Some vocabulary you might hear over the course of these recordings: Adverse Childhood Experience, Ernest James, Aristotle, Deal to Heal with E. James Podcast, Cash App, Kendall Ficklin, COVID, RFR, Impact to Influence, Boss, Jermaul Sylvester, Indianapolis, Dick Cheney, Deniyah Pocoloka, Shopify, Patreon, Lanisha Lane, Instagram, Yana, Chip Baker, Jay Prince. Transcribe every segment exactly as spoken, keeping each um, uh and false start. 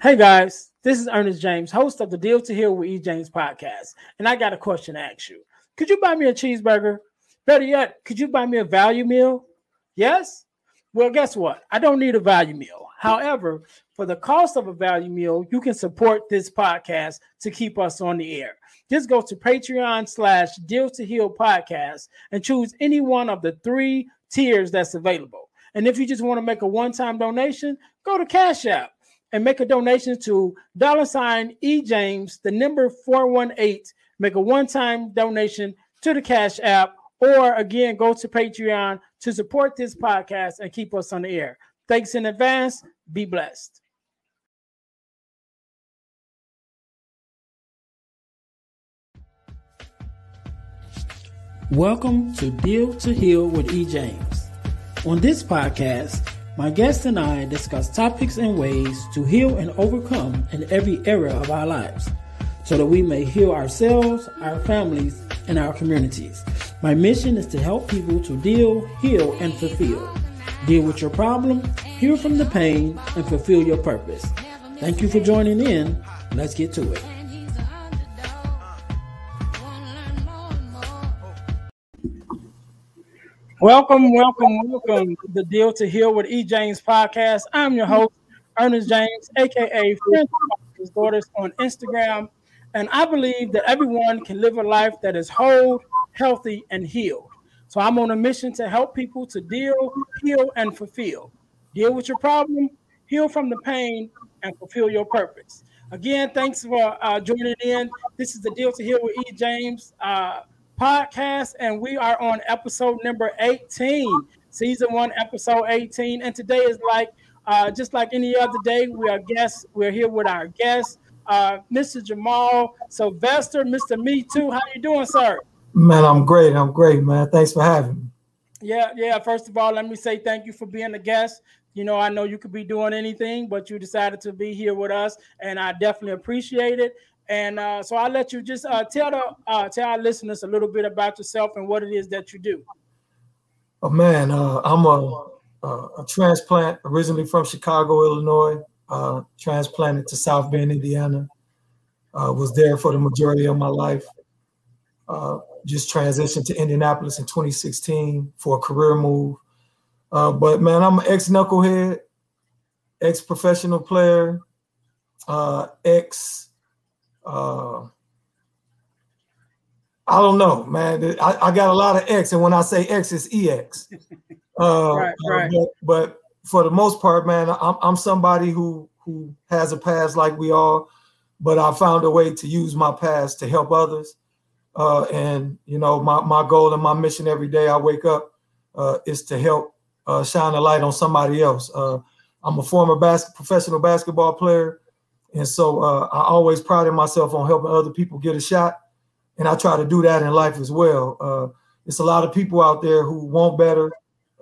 Hey guys, this is Ernest James, host of the Deal to Heal with E. James Podcast, and I got a question to ask you. Could you buy me a cheeseburger? Better yet, could you buy me a value meal? Yes? Well, guess what? I don't need a value meal. However, for the cost of a value meal, you can support this podcast to keep us on the air. Just go to Patreon slash Deal to Heal Podcast and choose any one of the three tiers that's available. And if you just want to make a one-time donation, go to Cash App and make a donation to dollar sign E. James, the number four one eight. Make a one-time donation to the Cash App, or again, go to Patreon to support this podcast and keep us on the air. Thanks in advance. Be blessed. Welcome to Deal to Heal with E. James. On this podcast, my guests and I discuss topics and ways to heal and overcome in every area of our lives so that we may heal ourselves, our families, and our communities. My mission is to help people to deal, heal, and fulfill. Deal with your problem, heal from the pain, and fulfill your purpose. Thank you for joining in. Let's get to it. Welcome, welcome, welcome to the Deal to Heal with E. James Podcast. I'm your host, Ernest James, a k a. Friends of Daughters on Instagram. And I believe that everyone can live a life that is whole, healthy, and healed. So I'm on a mission to help people to deal, heal, and fulfill. Deal with your problem, heal from the pain, and fulfill your purpose. Again, thanks for uh, joining in. This is the Deal to Heal with E. James uh Podcast, and we are on episode number eighteen, season one, episode eighteen. And today is like uh just like any other day. We are guests. We're here with our guest, uh, Mister Jermaul Sylvester, Mister Me Too. How you doing, sir? Man, I'm great. I'm great, man. Thanks for having me. Yeah, yeah. First of all, let me say thank you for being a guest. You know, I know you could be doing anything, but you decided to be here with us, and I definitely appreciate it. And uh, so I'll let you just uh, tell the uh, tell our listeners a little bit about yourself and what it is that you do. Oh, man, uh, I'm a, a transplant originally from Chicago, Illinois, uh, transplanted to South Bend, Indiana. Uh, was there for the majority of my life. Uh, just transitioned to Indianapolis in twenty sixteen for a career move. Uh, but, man, I'm an ex-knucklehead, ex-professional player, uh, ex- Uh, I don't know, man. I, I got a lot of X, and when I say X, it's E X. Uh, right, right. But, but for the most part, man, I'm I'm somebody who who has a past like we all, but I found a way to use my past to help others. Uh, and you know, my my goal and my mission every day I wake up uh, is to help uh, shine a light on somebody else. Uh, I'm a former bas- professional basketball player. And so uh, I always prided myself on helping other people get a shot. And I try to do that in life as well. Uh, it's a lot of people out there who want better,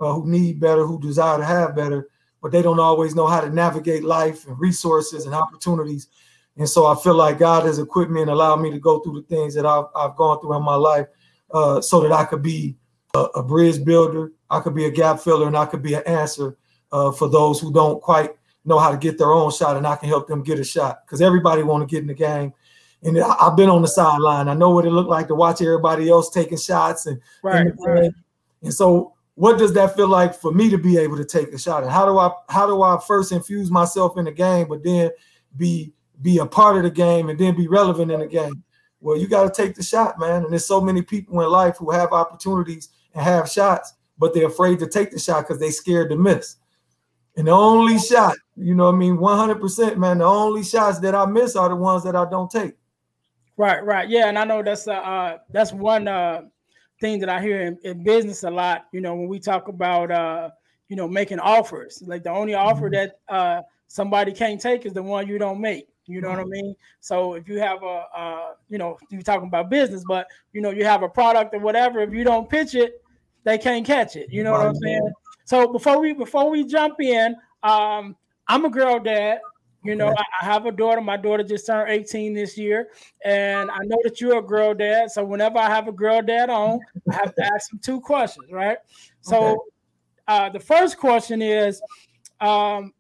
uh, who need better, who desire to have better, but they don't always know how to navigate life and resources and opportunities. And so I feel like God has equipped me and allowed me to go through the things that I've, I've gone through in my life uh, so that I could be a, a bridge builder, I could be a gap filler, and I could be an answer uh, for those who don't quite know how to get their own shot, and I can help them get a shot because everybody want to get in the game. And I've been on the sideline. I know what it looked like to watch everybody else taking shots. And, right, and, right. and so what does that feel like for me to be able to take a shot? And how do I, how do I first infuse myself in the game, but then be, be a part of the game and then be relevant in the game? Well, you got to take the shot, man. And there's so many people in life who have opportunities and have shots, but they're afraid to take the shot because they scared to miss. And the only shot, you know what I mean, one hundred percent, man, the only shots that I miss are the ones that I don't take. Right, right. Yeah, and I know that's uh, uh, that's one uh, thing that I hear in, in business a lot, you know, when we talk about, uh, you know, making offers. Like the only offer mm-hmm. that uh, somebody can't take is the one you don't make. You know mm-hmm. what I mean? So if you have a, uh, you know, you're talking about business, but, you know, you have a product or whatever, if you don't pitch it, they can't catch it. You know right. what I'm saying? So before we before we jump in, um, I'm a girl dad. You know, I, I have a daughter. My daughter just turned eighteen this year, and I know that you're a girl dad. So whenever I have a girl dad on, I have to ask them two questions, right? So okay. uh, the first question is, um,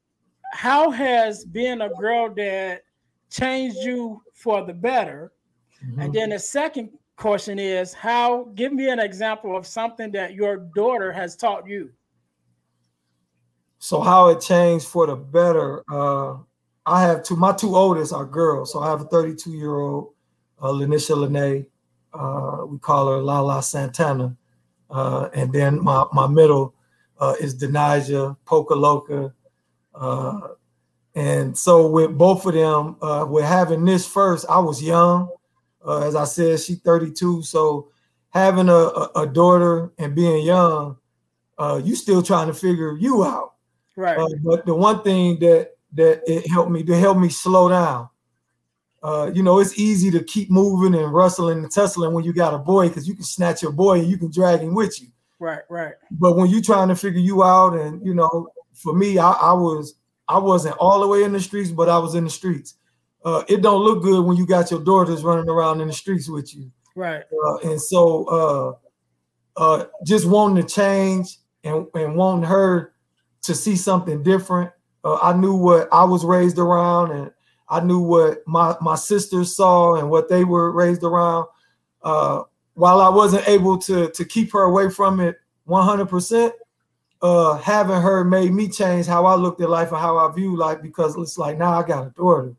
how has being a girl dad changed you for the better? Mm-hmm. And then the second question is, how, give me an example of something that your daughter has taught you. So how it changed for the better. Uh, I have two, my two oldest are girls. So I have a thirty-two year old, uh, Lanisha Lane. Uh, we call her Lala Santana. Uh, and then my, my middle uh, is Deniyah Pocoloka. Uh, and so with both of them, uh, we're having this first, I was young. Uh, as I said, she's thirty-two. So having a, a, a daughter and being young, uh, you still trying to figure you out. Right. Uh, but the one thing that that it helped me to help me slow down. Uh, you know, it's easy to keep moving and rustling and tussling when you got a boy, because you can snatch your boy and you can drag him with you. Right, right. But when you're trying to figure you out, and you know, for me, I, I was I wasn't all the way in the streets, but I was in the streets. Uh, it don't look good when you got your daughters running around in the streets with you. Right. Uh, and so uh, uh, just wanting to change and, and wanting her to see something different. Uh, I knew what I was raised around, and I knew what my, my sisters saw and what they were raised around. Uh, while I wasn't able to, to keep her away from it one hundred percent, uh, having her made me change how I looked at life and how I view life, because it's like, now I got a daughter.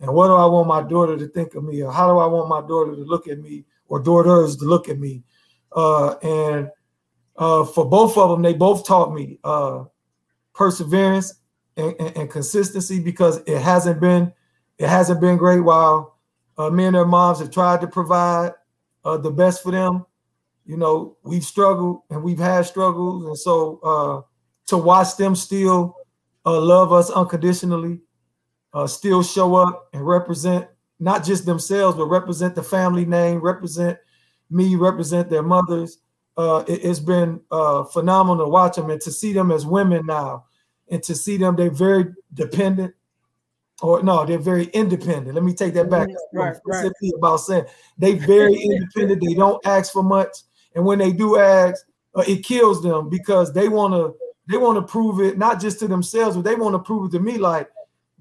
And what do I want my daughter to think of me? Or how do I want my daughter to look at me, or daughters to look at me? Uh, and uh, for both of them, they both taught me uh, perseverance and, and, and consistency, because it hasn't been it hasn't been great while uh, me and their moms have tried to provide uh, the best for them. You know, we've struggled and we've had struggles. And so uh, to watch them still uh, love us unconditionally, Uh, still show up and represent not just themselves, but represent the family name, represent me, represent their mothers. Uh, it, it's been uh, phenomenal to watch them, and to see them as women now, and to see them, they're very dependent, or no, they're very independent. Let me take that back. Right, right. About saying they very independent. They don't ask for much, and when they do ask, uh, it kills them, because they wanna they wanna prove it not just to themselves, but they wanna prove it to me, like,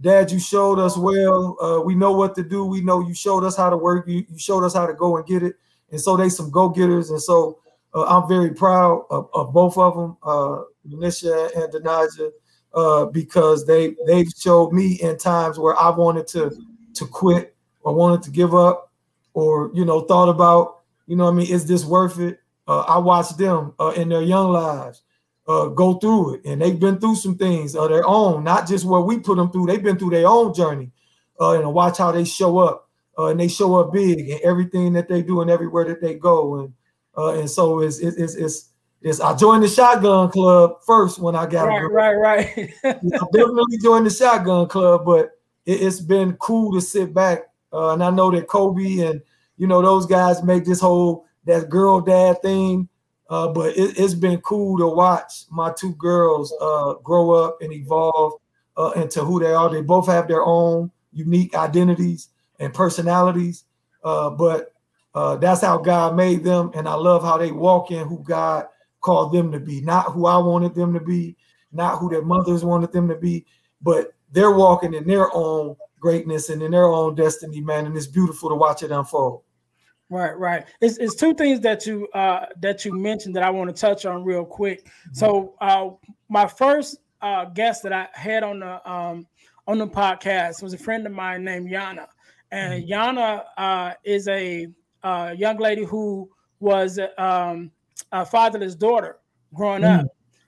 Dad, you showed us well. Uh, we know what to do. We know you showed us how to work. You, you showed us how to go and get it. And so they some go-getters. And so uh, I'm very proud of, of both of them, uh, Lanisha and Deniyah, uh, because they they've showed me in times where I wanted to to quit or wanted to give up, or, you know, thought about, you know what I mean, is this worth it? Uh, I watched them uh, in their young lives. Uh, go through it, and they've been through some things of their own, not just what we put them through. They've been through their own journey, uh, and watch how they show up, uh, and they show up big in everything that they do and everywhere that they go. And uh, and so it's it's it's it's, it's I joined the shotgun club first when I got right, right, right. I definitely joined the shotgun club, but it, it's been cool to sit back, uh, and I know that Kobe and, you know, those guys make this whole that girl dad thing. Uh, but it, it's been cool to watch my two girls uh, grow up and evolve uh, into who they are. They both have their own unique identities and personalities, uh, but uh, that's how God made them. And I love how they walk in who God called them to be, not who I wanted them to be, not who their mothers wanted them to be, but they're walking in their own greatness and in their own destiny, man. And it's beautiful to watch it unfold. Right, right. It's, it's two things that you uh, that you mentioned that I want to touch on real quick. Mm-hmm. So uh, my first uh, guest that I had on the um, on the podcast was a friend of mine named Yana, and mm-hmm. Yana uh, is a uh, young lady who was um, a fatherless daughter growing mm-hmm. up,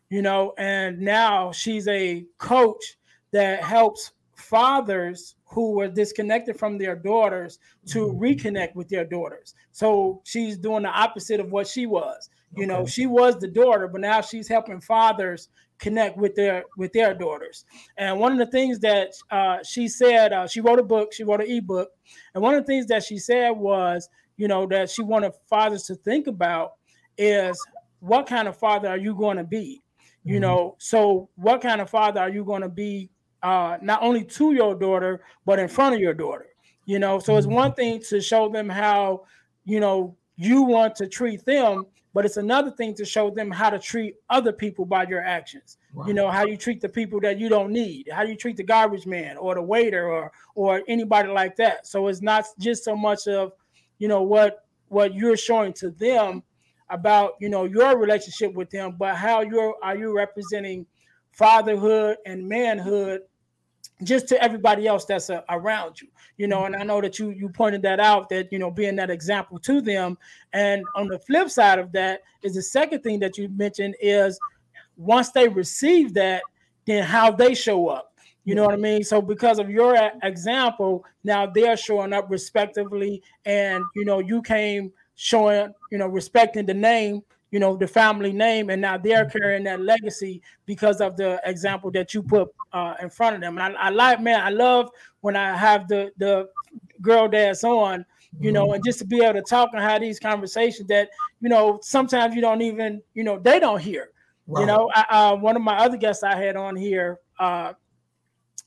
you know, and now she's a coach that helps fathers who were disconnected from their daughters to reconnect with their daughters. So she's doing the opposite of what she was. You okay. know, she was the daughter, but now she's helping fathers connect with their with their daughters. And one of the things that uh, she said, uh, she wrote a book, she wrote an ebook. And one of the things that she said was, you know, that she wanted fathers to think about is, what kind of father are you going to be? You mm-hmm. know, so what kind of father are you going to be? Uh, not only to your daughter, but in front of your daughter, you know. So it's one thing to show them how, you know, you want to treat them, But it's another thing to show them how to treat other people by your actions. Wow. You know, how you treat the people that you don't need, how you treat the garbage man or the waiter or or anybody like that. So it's not just so much of, you know, what what you're showing to them about, you know, your relationship with them, but how you're are you representing fatherhood and manhood just to everybody else that's uh, around you, you know, and I know that you you pointed that out, that, you know, being that example to them. And on the flip side of that is the second thing that you mentioned is once they receive that, then how they show up. You know what I mean? So because of your example, now they're showing up respectively. And, you know, you came showing, you know, respecting the name, you know, the family name, and now they're carrying that legacy because of the example that you put uh, in front of them. And I, I like, man, I love when I have the, the girl dads on, you know, and just to be able to talk and have these conversations that, you know, sometimes you don't even, you know, they don't hear. Wow. You know, I, uh, one of my other guests I had on here, uh,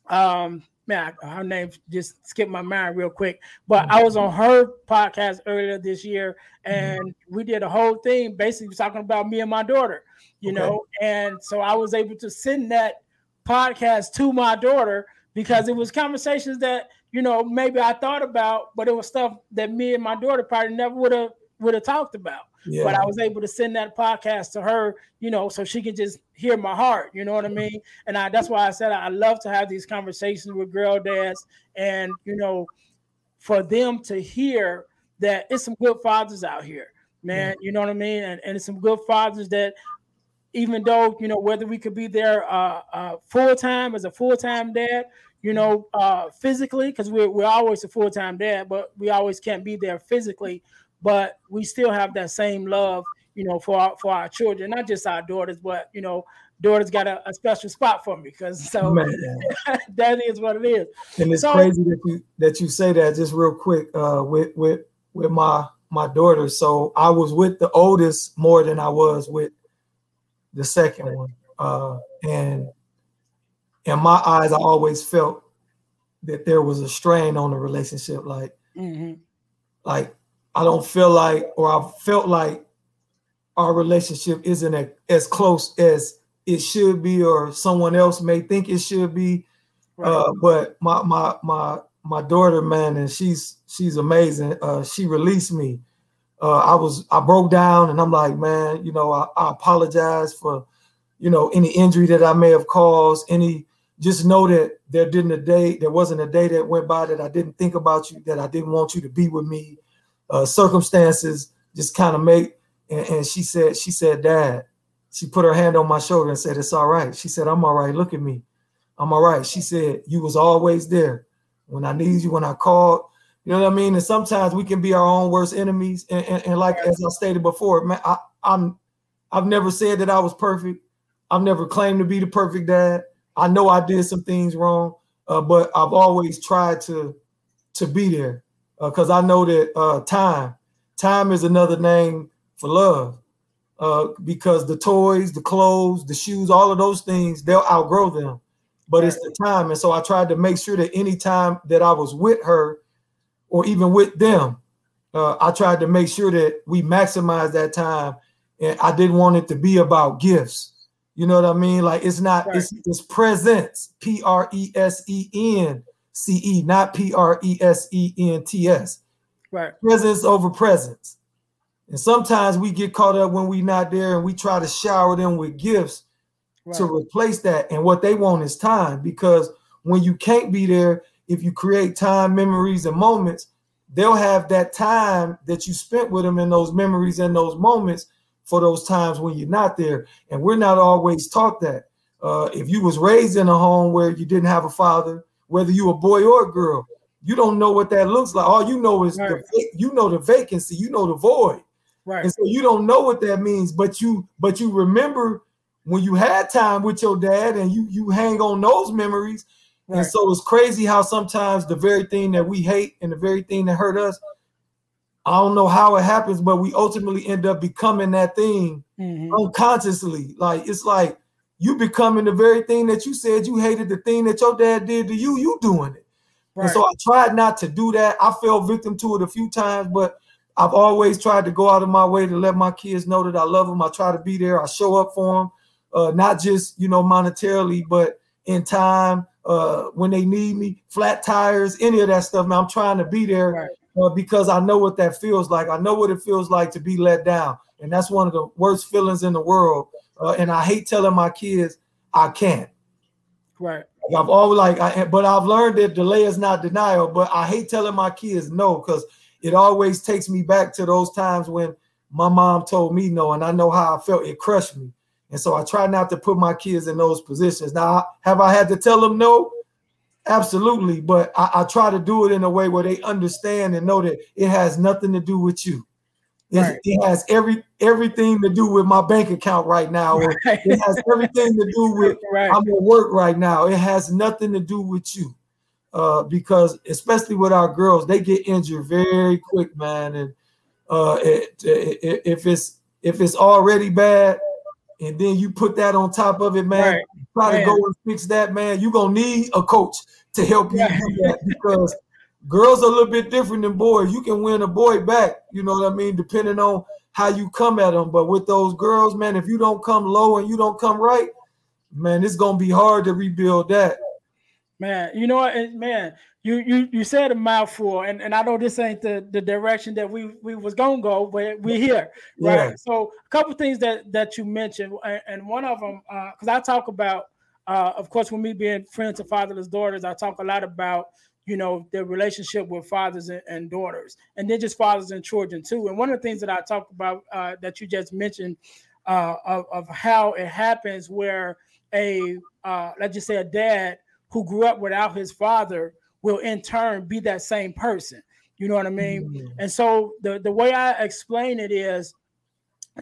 um, man, her name just skipped my mind real quick, but I was on her podcast earlier this year, and mm-hmm. we did a whole thing basically talking about me and my daughter, you okay. know, and so I was able to send that podcast to my daughter because it was conversations that, you know, maybe I thought about, but it was stuff that me and my daughter probably never would have would have talked about. Yeah. But I was able to send that podcast to her, you know, so she can just hear my heart. You know what I mean? And I, that's why I said I love to have these conversations with girl dads, and, you know, for them to hear that it's some good fathers out here, man. Yeah. You know what I mean? And, and it's some good fathers that, even though, you know, whether we could be there uh, uh, full time as a full time dad, you know, uh, physically, because we're, we're always a full time dad, but we always can't be there physically. But we still have that same love, you know, for our, for our children, not just our daughters, but, you know, daughters got a, a special spot for me because so that is what it is. And it's so crazy that you that you say that. Just real quick uh, with with with my my daughter. So I was with the oldest more than I was with the second one, uh, and in my eyes, I always felt that there was a strain on the relationship, like mm-hmm. like. I don't feel like, or I felt like our relationship isn't a, as close as it should be, or someone else may think it should be. Right. Uh, but my, my, my, my daughter, man, and she's, she's amazing. Uh, she released me. Uh, I was, I broke down and I'm like, man, you know, I, I apologize for, you know, any injury that I may have caused, any, just know that there didn't a day, there wasn't a day that went by that I didn't think about you, that I didn't want you to be with me. Uh, circumstances just kind of make, and, and she said, she said, Dad, she put her hand on my shoulder and said, it's all right. She said, I'm all right. Look at me. I'm all right. She said, you was always there when I needed you, when I called, you know what I mean? And sometimes we can be our own worst enemies. And, and, and like, as I stated before, man, I, I'm, I've never said that I was perfect. I've never claimed to be the perfect dad. I know I did some things wrong, uh, but I've always tried to, to be there. Because uh, I know that uh, time, time is another name for love. Uh, because the toys, the clothes, the shoes, all of those things, they'll outgrow them. But it's the time. And so I tried to make sure that any time that I was with her or even with them, uh, I tried to make sure that we maximize that time. And I didn't want it to be about gifts. You know what I mean? Like it's not, right. it's, it's presence, P R E S E N. C E, not P R E S E N T S. Right. Presence over presence. And sometimes we get caught up when we're not there and we try to shower them with gifts right. to replace that. And what they want is time, because when you can't be there, if you create time, memories, and moments, they'll have that time that you spent with them in those memories and those moments for those times when you're not there. And we're not always taught that. Uh, if you was raised in a home where you didn't have a father, whether you a boy or a girl, you don't know what that looks like. All you know is right. the, you know the vacancy, you know the void, right? And so you don't know what that means. But you, but you remember when you had time with your dad, and you you hang on those memories. Right. And so it's crazy how sometimes the very thing that we hate and the very thing that hurt us, I don't know how it happens, but we ultimately end up becoming that thing mm-hmm. unconsciously. Like it's like. You becoming the very thing that you said you hated, the thing that your dad did to you, you doing it. Right. And so I tried not to do that. I fell victim to it a few times, but I've always tried to go out of my way to let my kids know that I love them. I try to be there. I show up for them, uh, not just, you know, monetarily, but in time, uh, when they need me, flat tires, any of that stuff. Man, I'm trying to be there, right. uh, because I know what that feels like. I know what it feels like to be let down. And that's one of the worst feelings in the world. Uh, and I hate telling my kids I can't. Right. I've always like, I, but I've learned that delay is not denial, but I hate telling my kids no, because it always takes me back to those times when my mom told me no, and I know how I felt. It crushed me. And so I try not to put my kids in those positions. Now, have I had to tell them no? Absolutely. But I, I try to do it in a way where they understand and know that it has nothing to do with you. Right. It has every everything to do with my bank account right now. Right. It has everything to do with right. I'm at work right now. It has nothing to do with you, uh, because especially with our girls, they get injured very quick, man. And uh, it, it, if it's if it's already bad, and then you put that on top of it, man, right. try man. to go and fix that, man. You're gonna need a coach to help you yeah. do that, because girls are a little bit different than boys. You can win a boy back, you know what I mean, depending on how you come at them. But with those girls, man, if you don't come low and you don't come right, man, it's going to be hard to rebuild that. Man, you know what, man, you you you said a mouthful, and, and I know this ain't the, the direction that we, we was going to go, but we're here, right? Yeah. So a couple of things that, that you mentioned, and, and one of them, because uh, I talk about, uh, of course, with me being friends of fatherless daughters, I talk a lot about, you know, their relationship with fathers and daughters, and then just fathers and children too. And one of the things that I talked about uh, that you just mentioned uh, of, of how it happens where a, uh, let's just say a dad who grew up without his father will in turn be that same person. You know what I mean? Mm-hmm. And so the, the way I explain it is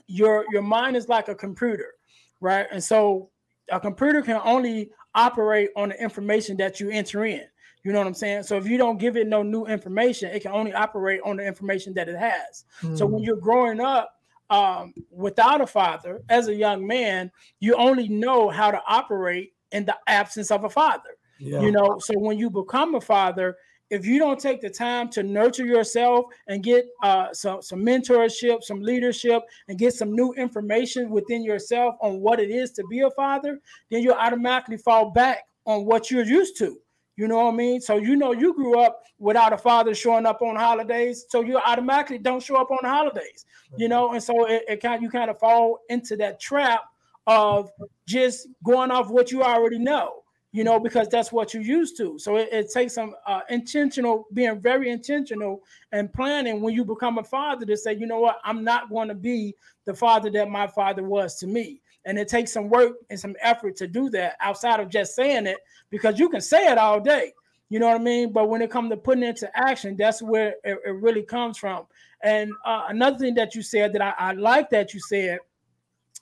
your, your mind is like a computer, right? And so a computer can only operate on the information that you enter in. You know what I'm saying? So if you don't give it no new information, it can only operate on the information that it has. Mm. So when you're growing up um, without a father, as a young man, you only know how to operate in the absence of a father. Yeah. You know, so when you become a father, if you don't take the time to nurture yourself and get uh, some, some mentorship, some leadership, and get some new information within yourself on what it is to be a father, then you automatically fall back on what you're used to. You know what I mean? So, you know, you grew up without a father showing up on holidays. So you automatically don't show up on the holidays, you know? And so it, it kind of, you kind of fall into that trap of just going off what you already know, you know, because that's what you're used to. So it, it takes some uh, intentional, being very intentional and planning when you become a father to say, you know what, I'm not going to be the father that my father was to me. And it takes some work and some effort to do that outside of just saying it, because you can say it all day. You know what I mean? But when it comes to putting it into action, that's where it, it really comes from. And uh, another thing that you said that I, I like that you said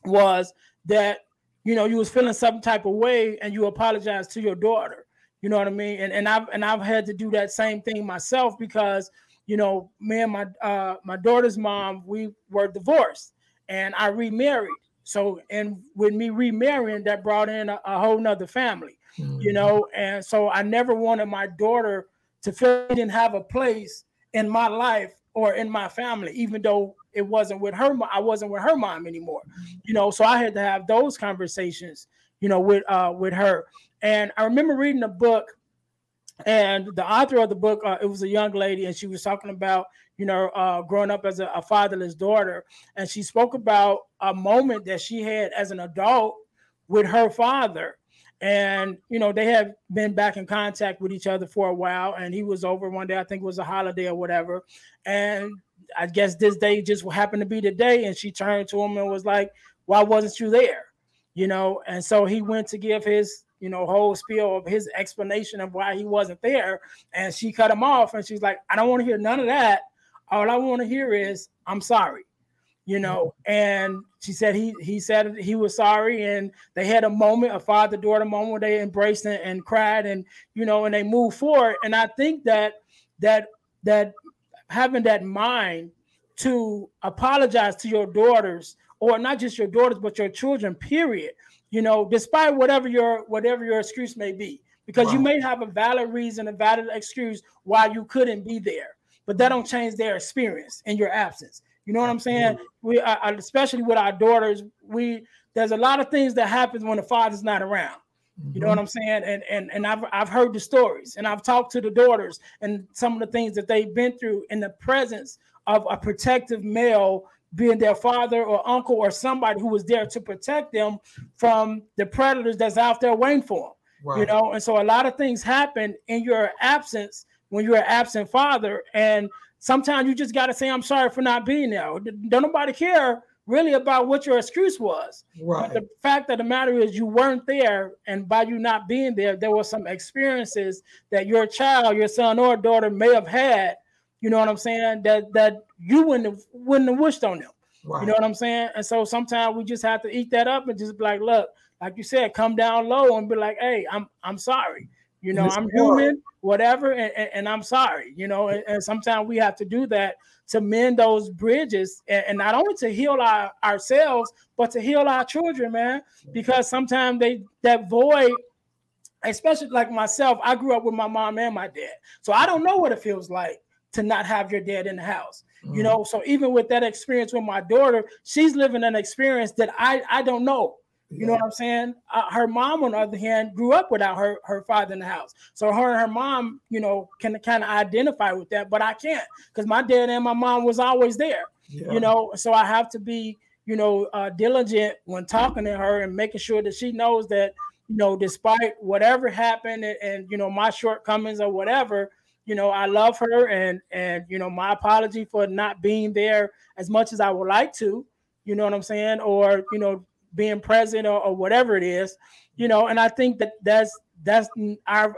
was that, you know, you was feeling some type of way and you apologized to your daughter. You know what I mean? And and I've, and I've had to do that same thing myself because, you know, me and my, uh, my daughter's mom, we were divorced and I remarried. So, and with me remarrying, that brought in a, a whole nother family, mm-hmm. you know? And so I never wanted my daughter to feel she didn't have a place in my life or in my family, even though it wasn't with her, I wasn't with her mom anymore, you know? So I had to have those conversations, you know, with, uh, with her. And I remember reading a book, and the author of the book, uh, it was a young lady, and she was talking about, you know, uh, growing up as a, a fatherless daughter. And she spoke about a moment that she had as an adult with her father. And, you know, they had been back in contact with each other for a while. And he was over one day, I think it was a holiday or whatever. And I guess this day just happened to be the day. And she turned to him and was like, why wasn't you there? You know, and so he went to give his, you know, whole spiel of his explanation of why he wasn't there. And she cut him off and she's like, I don't want to hear none of that. All I want to hear is I'm sorry, you know? And she said, he, he said he was sorry. And they had a moment, a father daughter moment where they embraced and, and cried and, you know, and they moved forward. And I think that, that, that having that mind to apologize to your daughters, or not just your daughters, but your children, period, you know, despite whatever your whatever your excuse may be, because wow. you may have a valid reason, a valid excuse why you couldn't be there. but that don't change their experience in your absence. You know what I'm saying? We, I, especially with our daughters, we there's a lot of things that happens when the father's not around. You know what I'm saying? And and and I've I've heard the stories, and I've talked to the daughters and some of the things that they've been through in the presence of a protective male being their father or uncle or somebody who was there to protect them from the predators that's out there waiting for them. Wow. You know, and so a lot of things happen in your absence when you're an absent father, and sometimes you just got to say, I'm sorry for not being there. Don't nobody care really about what your excuse was. Right. But the fact of the matter is you weren't there, and by you not being there, there were some experiences that your child, your son or daughter may have had, you know what I'm saying, that that you wouldn't have, wouldn't have wished on them. Right. You know what I'm saying? And so sometimes we just have to eat that up and just be like, look, like you said, come down low and be like, hey, I'm I'm sorry. You know, I'm human, whatever, and, and, and I'm sorry, you know, and, and sometimes we have to do that to mend those bridges, and, and not only to heal our, ourselves, but to heal our children, man, because sometimes they that void, especially like myself, I grew up with my mom and my dad. So I don't know what it feels like to not have your dad in the house, mm-hmm. you know, so even with that experience with my daughter, she's living an experience that I, I don't know. You know what I'm saying? Uh, her mom, on the other hand, grew up without her, her father in the house. So her and her mom, you know, can kind of identify with that, but I can't because my dad and my mom was always there, yeah. you know, so I have to be, you know, uh, diligent when talking to her and making sure that she knows that, you know, despite whatever happened and, and you know, my shortcomings or whatever, you know, I love her and, and, you know, my apology for not being there as much as I would like to, you know what I'm saying? Or, you know, being present or, or whatever it is, you know, and I think that that's, that's our,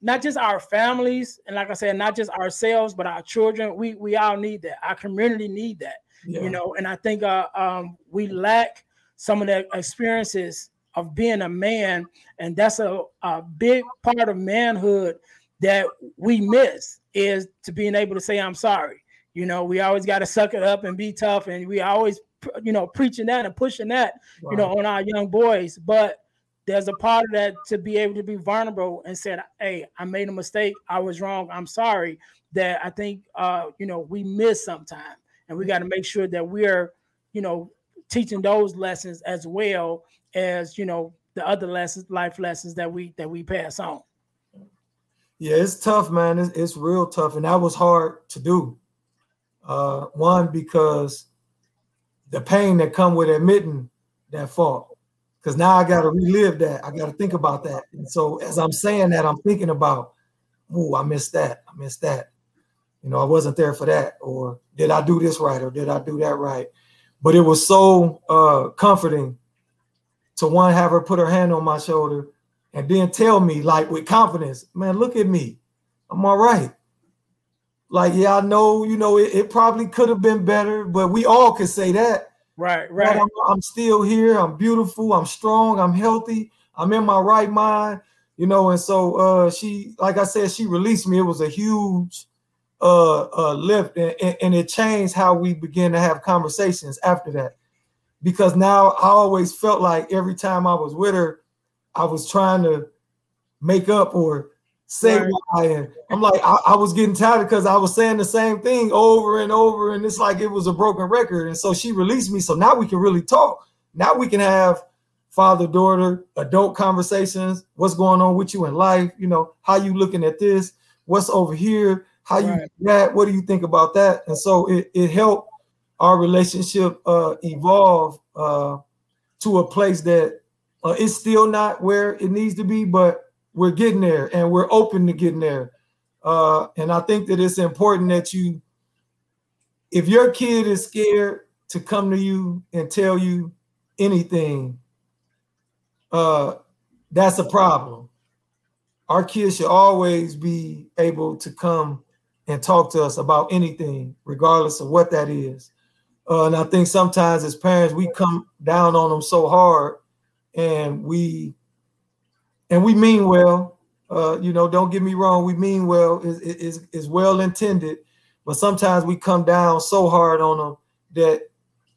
not just our families. And like I said, not just ourselves, but our children, we, we all need that. Our community need that, yeah. you know, and I think uh, um, we lack some of the experiences of being a man. And that's a, a big part of manhood that we miss, is to being able to say, I'm sorry. You know, we always got to suck it up and be tough. And we always, you know, preaching that and pushing that, wow. you know, on our young boys. But there's a part of that to be able to be vulnerable and said, hey, I made a mistake. I was wrong. I'm sorry. That I think, uh, you know, we miss sometimes, and we got to make sure that we're, you know, teaching those lessons as well as, you know, the other lessons, life lessons that we, that we pass on. Yeah, it's tough, man. It's, it's real tough. And that was hard to do. Uh, one, because the pain that come with admitting that fault, because now I got to relive that. I got to think about that. And so as I'm saying that, I'm thinking about, oh, I missed that. I missed that. You know, I wasn't there for that. Or did I do this right? Or did I do that right? But it was so uh, comforting to one, have her put her hand on my shoulder and then tell me, like, with confidence, man, look at me. I'm all right. Like, yeah, I know, you know, it, it probably could have been better, but we all could say that. Right, right. I'm, I'm still here. I'm beautiful. I'm strong. I'm healthy. I'm in my right mind, you know. And so uh, she, like I said, she released me. It was a huge uh, uh, lift, and, and, and it changed how we began to have conversations after that. Because now I always felt like every time I was with her, I was trying to make up or say right. why. And I'm like, I, I was getting tired because I was saying the same thing over and over, and it's like it was a broken record. And so she released me. So now we can really talk. Now we can have father-daughter, adult conversations. What's going on with you in life? You know, how you looking at this? What's over here? How you right. that? What do you think about that? And so it, it helped our relationship uh, evolve uh, to a place that uh, it's still not where it needs to be, but we're getting there, and we're open to getting there. Uh, and I think that it's important that you, if your kid is scared to come to you and tell you anything, uh, that's a problem. Our kids should always be able to come and talk to us about anything, regardless of what that is. Uh, and I think sometimes as parents, we come down on them so hard, and we And we mean well, uh, you know, don't get me wrong. We mean well, is is is well intended, but sometimes we come down so hard on them that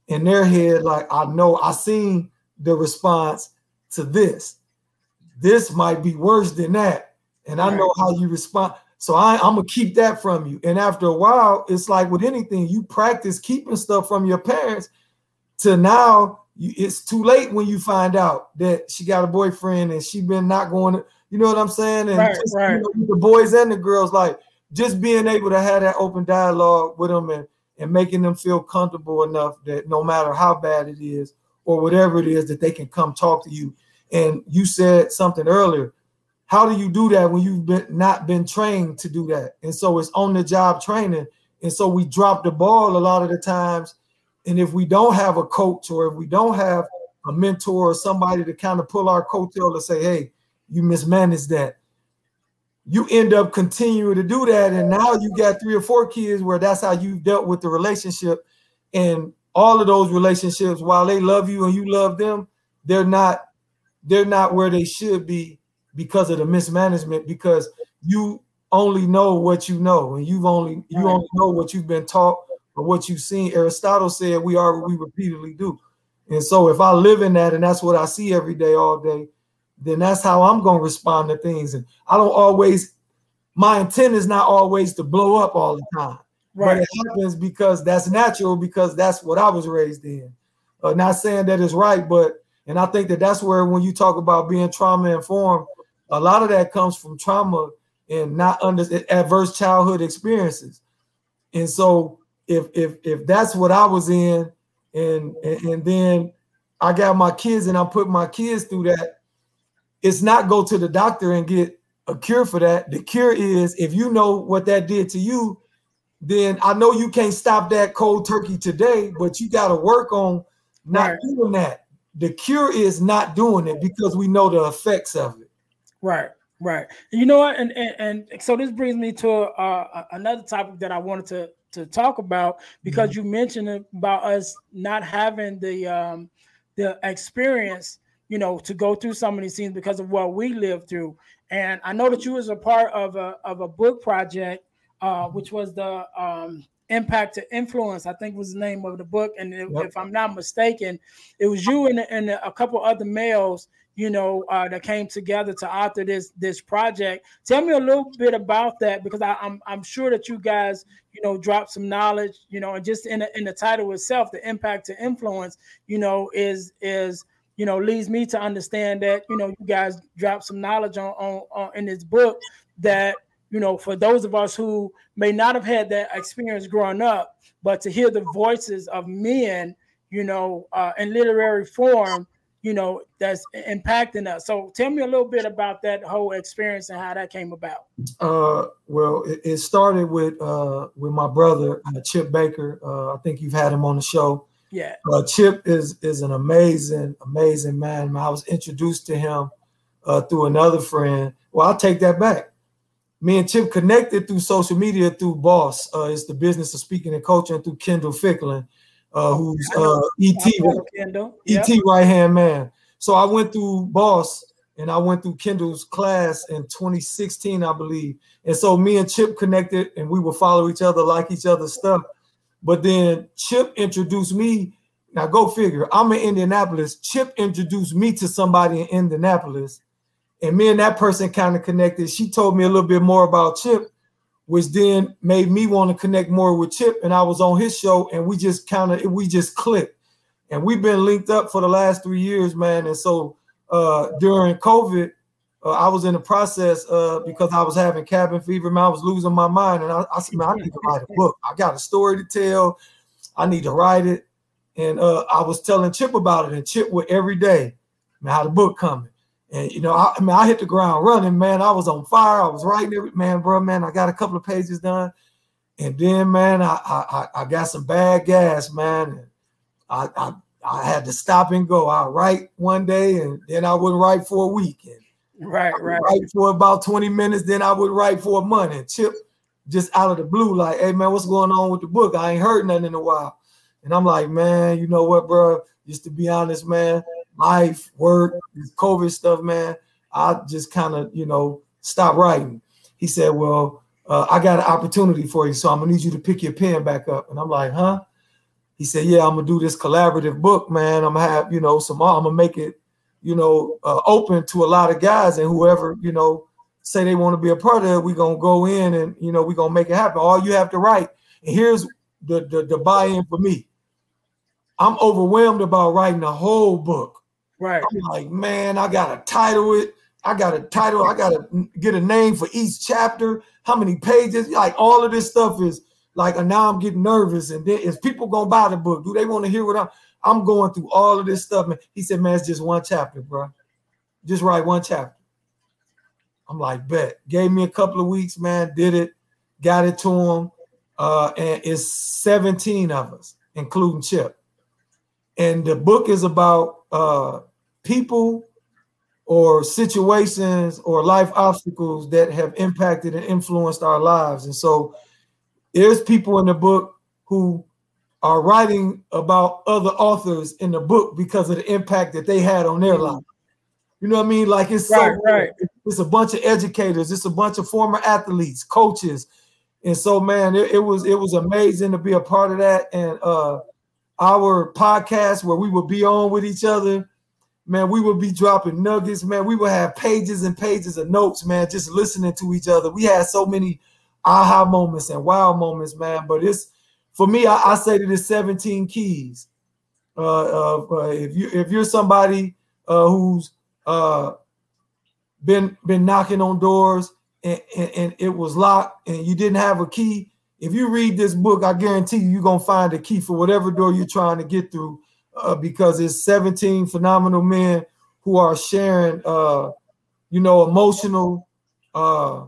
in their head, like, I know I seen the response to this. This might be worse than that. And I know how you respond. So I, I'm going to keep that from you. And after a while, it's like with anything, you practice keeping stuff from your parents to now you, it's too late when you find out that she got a boyfriend and she been not going to, you know what I'm saying? And right, just, right. You know, the boys and the girls, like just being able to have that open dialogue with them and, and making them feel comfortable enough that no matter how bad it is or whatever it is that they can come talk to you. And you said something earlier. How do you do that when you've been, not been trained to do that? And so it's on the job training. And so we drop the ball a lot of the times. And if we don't have a coach or if we don't have a mentor or somebody to kind of pull our coattail and say, hey, you mismanaged that, you end up continuing to do that. And now you got three or four kids where that's how you've dealt with the relationship. And all of those relationships, while they love you and you love them, they're not they're not where they should be because of the mismanagement, because you only know what you know and you've only you only know what you've been taught or what you've seen. Aristotle said we are what we repeatedly do. And so if I live in that and that's what I see every day, all day, then that's how I'm going to respond to things. And I don't always, my intent is not always to blow up all the time. Right. But it happens because that's natural, because that's what I was raised in. Uh, not saying that it's right, but, and I think that that's where when you talk about being trauma informed, a lot of that comes from trauma and not under adverse childhood experiences. And so if, if, if that's what I was in and, and, and then I got my kids and I put my kids through that, it's not go to the doctor and get a cure for that. The cure is if you know what that did to you, then I know you can't stop that cold turkey today, but you got to work on not right. doing that. The cure is not doing it because we know the effects of it. Right, right. You know what? And, and, and so this brings me to uh, another topic that I wanted to, to talk about, because mm-hmm. you mentioned about us not having the um, the experience, you know, to go through some of these things because of what we lived through. And I know that you was a part of a of a book project, uh, which was the um, Impact to Influence, I think was the name of the book. And if, yep. if I'm not mistaken, it was you and, and a couple other males, you know, uh, that came together to author this this project. Tell me a little bit about that, because I, I'm I'm sure that you guys, you know, dropped some knowledge, you know, and just in the, in the title itself, the Impact to Influence, you know, is is. you know, leads me to understand that, you know, you guys dropped some knowledge on, on, on in this book that, you know, for those of us who may not have had that experience growing up, but to hear the voices of men, you know, uh, in literary form, you know, that's impacting us. So tell me a little bit about that whole experience and how that came about. Uh, well, it, it started with uh, with my brother, Chip Baker. Uh, I think you've had him on the show. Yeah, uh, Chip is is an amazing, amazing man. I was introduced to him uh, through another friend. Well, I'll take that back. Me and Chip connected through social media through Boss. Uh, it's the business of speaking and coaching, through Kendall Ficklin, uh, who's uh, E T, E T right hand man. So I went through Boss and I went through Kendall's class in twenty sixteen, I believe. And so me and Chip connected, and we would follow each other, like each other's stuff. But then Chip introduced me. Now go figure. I'm in Indianapolis. Chip introduced me to somebody in Indianapolis, and me and that person kind of connected. She told me a little bit more about Chip, which then made me want to connect more with Chip. And I was on his show, and we just kind of we just clicked. And we've been linked up for the last three years, man. And so uh, during COVID, uh, I was in the process uh, because I was having cabin fever, man. I was losing my mind, and I, I said, man, I need to write a book. I got a story to tell. I need to write it. And uh, I was telling Chip about it, and Chip would every day, man, how the book coming. And, you know, I, I mean, I hit the ground running, man. I was on fire. I was writing it. Man, bro, man, I got a couple of pages done. And then, man, I I, I got some bad gas, man. And I, I, I had to stop and go. I write one day, and then I wouldn't write for a week. And, Right, right. Write for about twenty minutes, then I would write for a month. And Chip just out of the blue, like, hey man, what's going on with the book? I ain't heard nothing in a while. And I'm like, man, you know what, bro? Just to be honest, man, life, work, this COVID stuff, man, I just kind of, you know, stop writing. He said, well, uh, I got an opportunity for you, so I'm gonna need you to pick your pen back up. And I'm like, huh? He said, yeah, I'm gonna do this collaborative book, man. I'm gonna have, you know, some, I'm gonna make it, you know, uh, open to a lot of guys, and whoever, you know, say they want to be a part of it, we're going to go in and, you know, we're going to make it happen. All you have to write. And here's the, the, the buy-in for me. I'm overwhelmed about writing a whole book. Right. I'm like, man, I got to title it. I got to title. I got to get a name for each chapter. How many pages? Like all of this stuff is like, and now I'm getting nervous. And then is people going to buy the book? Do they want to hear what I'm, I'm going through all of this stuff? Man, he said, man, it's just one chapter, bro. Just write one chapter. I'm like, bet. Gave me a couple of weeks, man. Did it. Got it to him. Uh, and it's seventeen of us, including Chip. And the book is about uh, people or situations or life obstacles that have impacted and influenced our lives. And so there's people in the book who are writing about other authors in the book because of the impact that they had on their life. You know what I mean? Like it's right, so right. It's a bunch of educators. It's a bunch of former athletes, coaches. And so, man, it, it was it was amazing to be a part of that. And uh, our podcast where we would be on with each other, man, we would be dropping nuggets, man. We would have pages and pages of notes, man, just listening to each other. We had so many aha moments and wow moments, man. But it's for me, I, I say that it's seventeen keys. Uh, uh, if you if you're somebody uh, who's uh, been been knocking on doors and, and, and it was locked and you didn't have a key, if you read this book, I guarantee you, you're going to find a key for whatever door you're trying to get through, uh, because it's seventeen phenomenal men who are sharing, uh, you know, emotional, uh,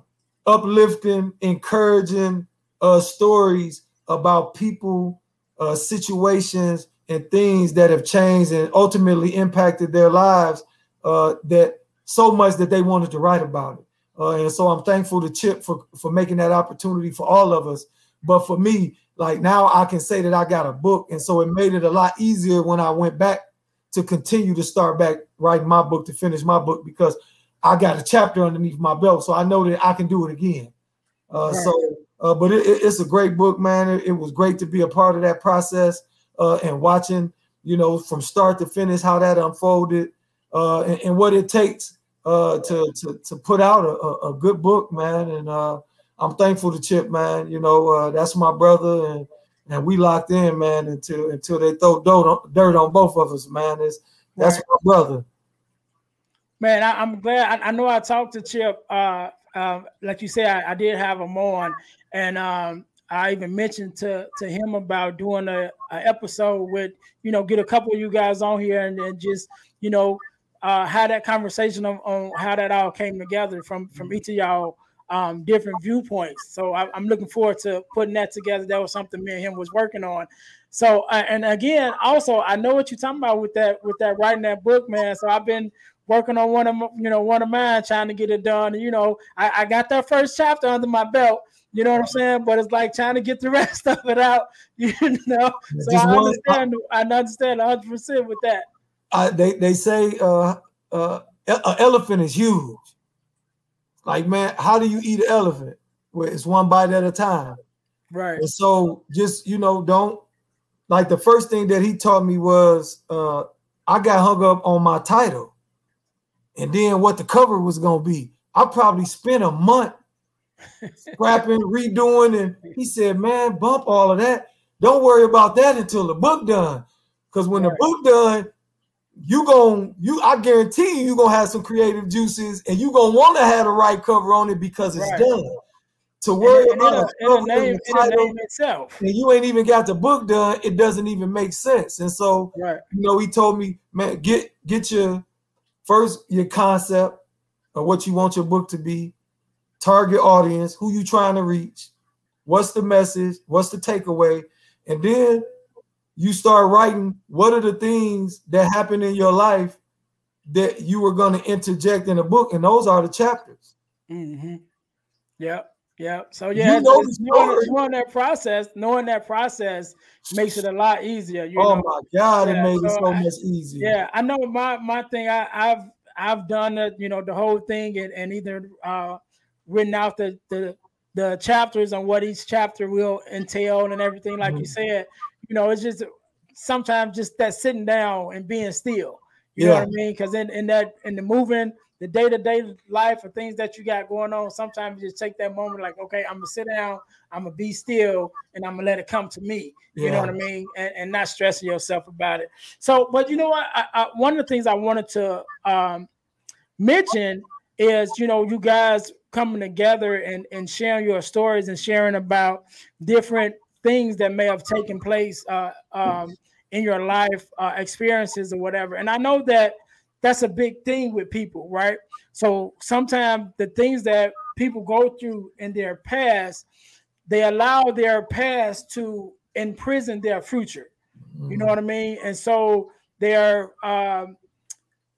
uplifting, encouraging uh, stories about people, uh, situations, and things that have changed and ultimately impacted their lives uh, that so much that they wanted to write about it. Uh, and so I'm thankful to Chip for, for making that opportunity for all of us. But for me, like now I can say that I got a book. And so it made it a lot easier when I went back to continue to start back writing my book, to finish my book, because I got a chapter underneath my belt. So I know that I can do it again. Uh, yeah. So, uh, but it, it, it's a great book, man. It, it was great to be a part of that process uh, and watching, you know, from start to finish, how that unfolded uh, and, and what it takes Uh, to, to to put out a, a good book, man. And uh, I'm thankful to Chip, man. You know, uh, that's my brother. And, and we locked in, man, until until they throw dirt on both of us, man. It's, that's right. My brother. Man, I, I'm glad. I, I know I talked to Chip. Uh, uh, like you said, I, I did have him on. And um, I even mentioned to, to him about doing a, a episode with, you know, get a couple of you guys on here and then just, you know, Uh, had that conversation on, on how that all came together from, from each of y'all um, different viewpoints. So I, I'm looking forward to putting that together. That was something me and him was working on. So uh, and again, also I know what you're talking about with that with that writing that book, man. So I've been working on one of my, you know one of mine, trying to get it done. And, you know, I, I got that first chapter under my belt. You know what I'm saying? But it's like trying to get the rest of it out. You know, so I understand. I understand one hundred percent with that. I, they they say uh, uh, an elephant is huge. Like, man, how do you eat an elephant? Well, it's one bite at a time. Right. And so just, you know, don't, like the first thing that he taught me was uh, I got hung up on my title and then what the cover was going to be. I probably spent a month scrapping, redoing. And he said, man, bump all of that. Don't worry about that until the book done. Because when right. the book done, You gonna you I guarantee you you're gonna have some creative juices and you're gonna want to have the right cover on it because it's right. done. To worry and, about and a, and a name, and title, and a name itself. And you ain't even got the book done, it doesn't even make sense. And so right. you know, he told me, man, get get your first your concept of what you want your book to be, target audience, who you trying to reach, what's the message, what's the takeaway, and then you start writing what are the things that happened in your life that you were going to interject in a book, and those are the chapters. Mm-hmm. Yep, yep. So yeah, you know it's, knowing, knowing that process, knowing that process makes it a lot easier. You oh know? my God, yeah, it made so it so I, much easier. Yeah, I know my my thing. I, I've I've done the, you know the whole thing and, and either uh, written out the, the the chapters on what each chapter will entail and everything, like mm-hmm. you said. You know, it's just sometimes just that sitting down and being still. You yeah. know what I mean? Because in, in that in the moving, the day-to-day life or things that you got going on, sometimes you just take that moment like, okay, I'm going to sit down, I'm going to be still, and I'm going to let it come to me. You yeah. know what I mean? And, and not stressing yourself about it. So, but you know what? I, I, one of the things I wanted to um, mention is, you know, you guys coming together and, and sharing your stories and sharing about different things that may have taken place uh, um, in your life, uh, experiences or whatever. And I know that that's a big thing with people, right? So sometimes the things that people go through in their past, they allow their past to imprison their future. You know what I mean? And so their um,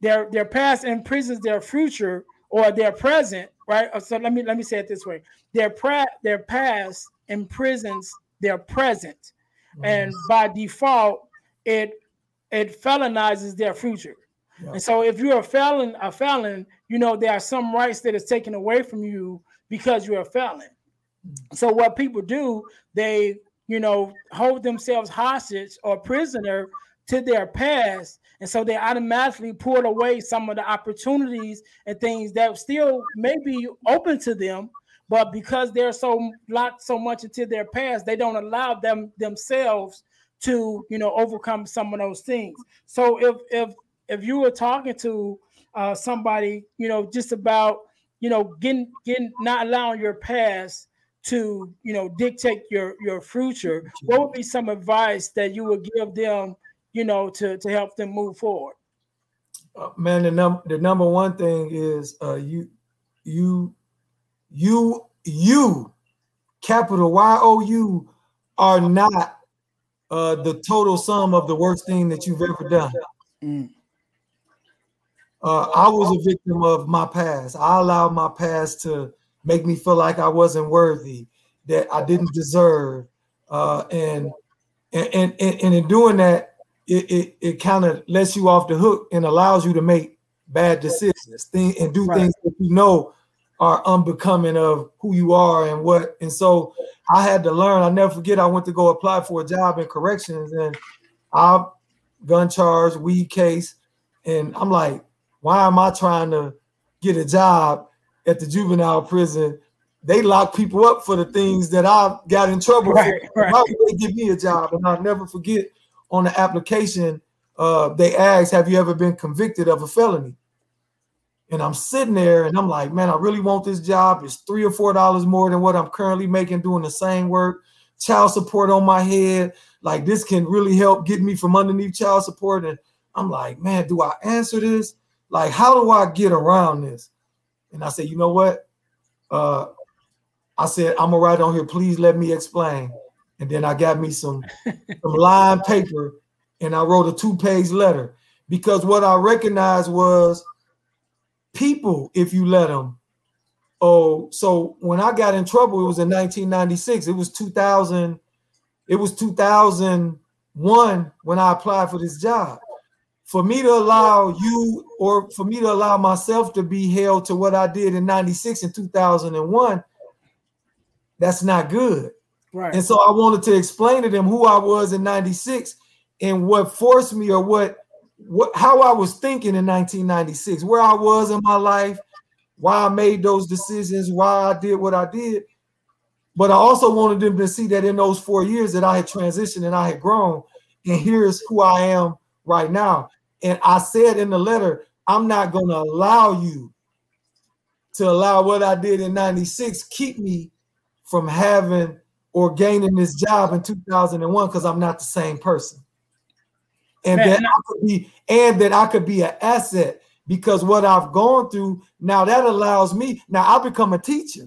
their their past imprisons their future or their present, right? So let me let me say it this way: their pra- their past imprisons their present, mm-hmm. and by default, it it felonizes their future. And so if you're a felon, a felon, you know, there are some rights that is taken away from you because you're a felon. So what people do, they, you know, hold themselves hostage or prisoner to their past. And so they automatically pull away some of the opportunities and things that still may be open to them. But because they're so locked so much into their past, they don't allow them themselves to, you know, overcome some of those things. So if if If you were talking to uh, somebody, you know, just about, you know, getting, getting, not allowing your past to, you know, dictate your, your future, what would be some advice that you would give them, you know, to, to help them move forward? Uh, man, the number the number one thing is uh, you, you, you, you, capital Y O U, are not uh, the total sum of the worst thing that you've ever done. Mm. Uh, I was a victim of my past. I allowed my past to make me feel like I wasn't worthy, that I didn't deserve. Uh, and, and, and, and in doing that, it, it, it kind of lets you off the hook and allows you to make bad decisions thing, and do right. things that you know are unbecoming of who you are and what. And so I had to learn. I'll never forget, I went to go apply for a job in corrections, and I gun charge, weed case. And I'm like, why am I trying to get a job at the juvenile prison? They lock people up for the things that I got in trouble right, for. Right. Why would they give me a job? And I'll never forget, on the application, uh, they asked, have you ever been convicted of a felony? And I'm sitting there and I'm like, man, I really want this job. It's three or four dollars more than what I'm currently making doing the same work. Child support on my head. Like, this can really help get me from underneath child support. And I'm like, man, do I answer this? Like, how do I get around this? And I said, you know what? Uh, I said, I'm gonna write on here, please let me explain. And then I got me some, some lined paper, and I wrote a two-page letter, because what I recognized was people, if you let them. Oh, so when I got in trouble, it was in nineteen ninety-six. It was two thousand. It was two thousand one when I applied for this job. For me to allow you, or for me to allow myself to be held to what I did in ninety-six and two thousand one, that's not good. Right. And so I wanted to explain to them who I was in ninety-six and what forced me, or what, what, how I was thinking in nineteen ninety-six, where I was in my life, why I made those decisions, why I did what I did. But I also wanted them to see that in those four years that I had transitioned and I had grown, and here's who I am right now. And I said in the letter, I'm not going to allow you to allow what I did in ninety-six keep me from having or gaining this job in two thousand one, because I'm not the same person. And Man, that no. I could be, and that I could be an asset, because what I've gone through now, that allows me. Now I become a teacher.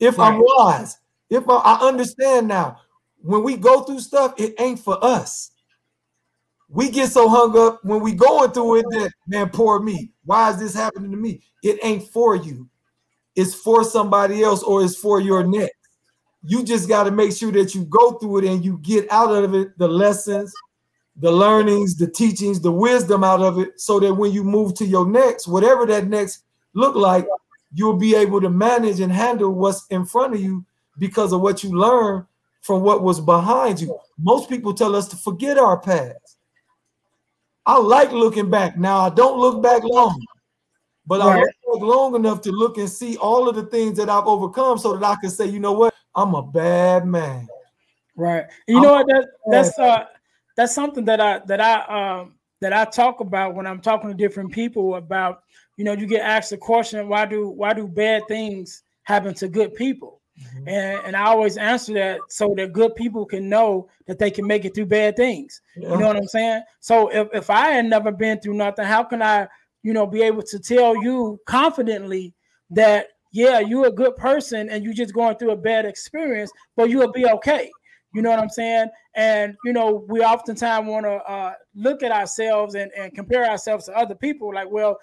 If right. I'm wise, if I, I understand now, when we go through stuff, it ain't for us. We get so hung up when we going through it that, man, poor me. Why is this happening to me? It ain't for you. It's for somebody else, or it's for your next. You just got to make sure that you go through it and you get out of it the lessons, the learnings, the teachings, the wisdom out of it, so that when you move to your next, whatever that next look like, you'll be able to manage and handle what's in front of you because of what you learned from what was behind you. Most people tell us to forget our past. I like looking back. Now, I don't look back long. But right. I looked long enough to look and see all of the things that I've overcome so that I can say, you know what, I'm a bad man. Right. You I'm know what? That, that's uh, that's something that I that I um, that I talk about when I'm talking to different people about. You know, you get asked the question, why do why do bad things happen to good people? Mm-hmm. And and I always answer that so that good people can know that they can make it through bad things. Yeah. You know what I'm saying? So if, if I had never been through nothing, how can I, you know, be able to tell you confidently that, yeah, you're a good person and you're just going through a bad experience, but you'll be okay. You know what I'm saying? And, you know, we oftentimes want to uh, look at ourselves and, and compare ourselves to other people like, well,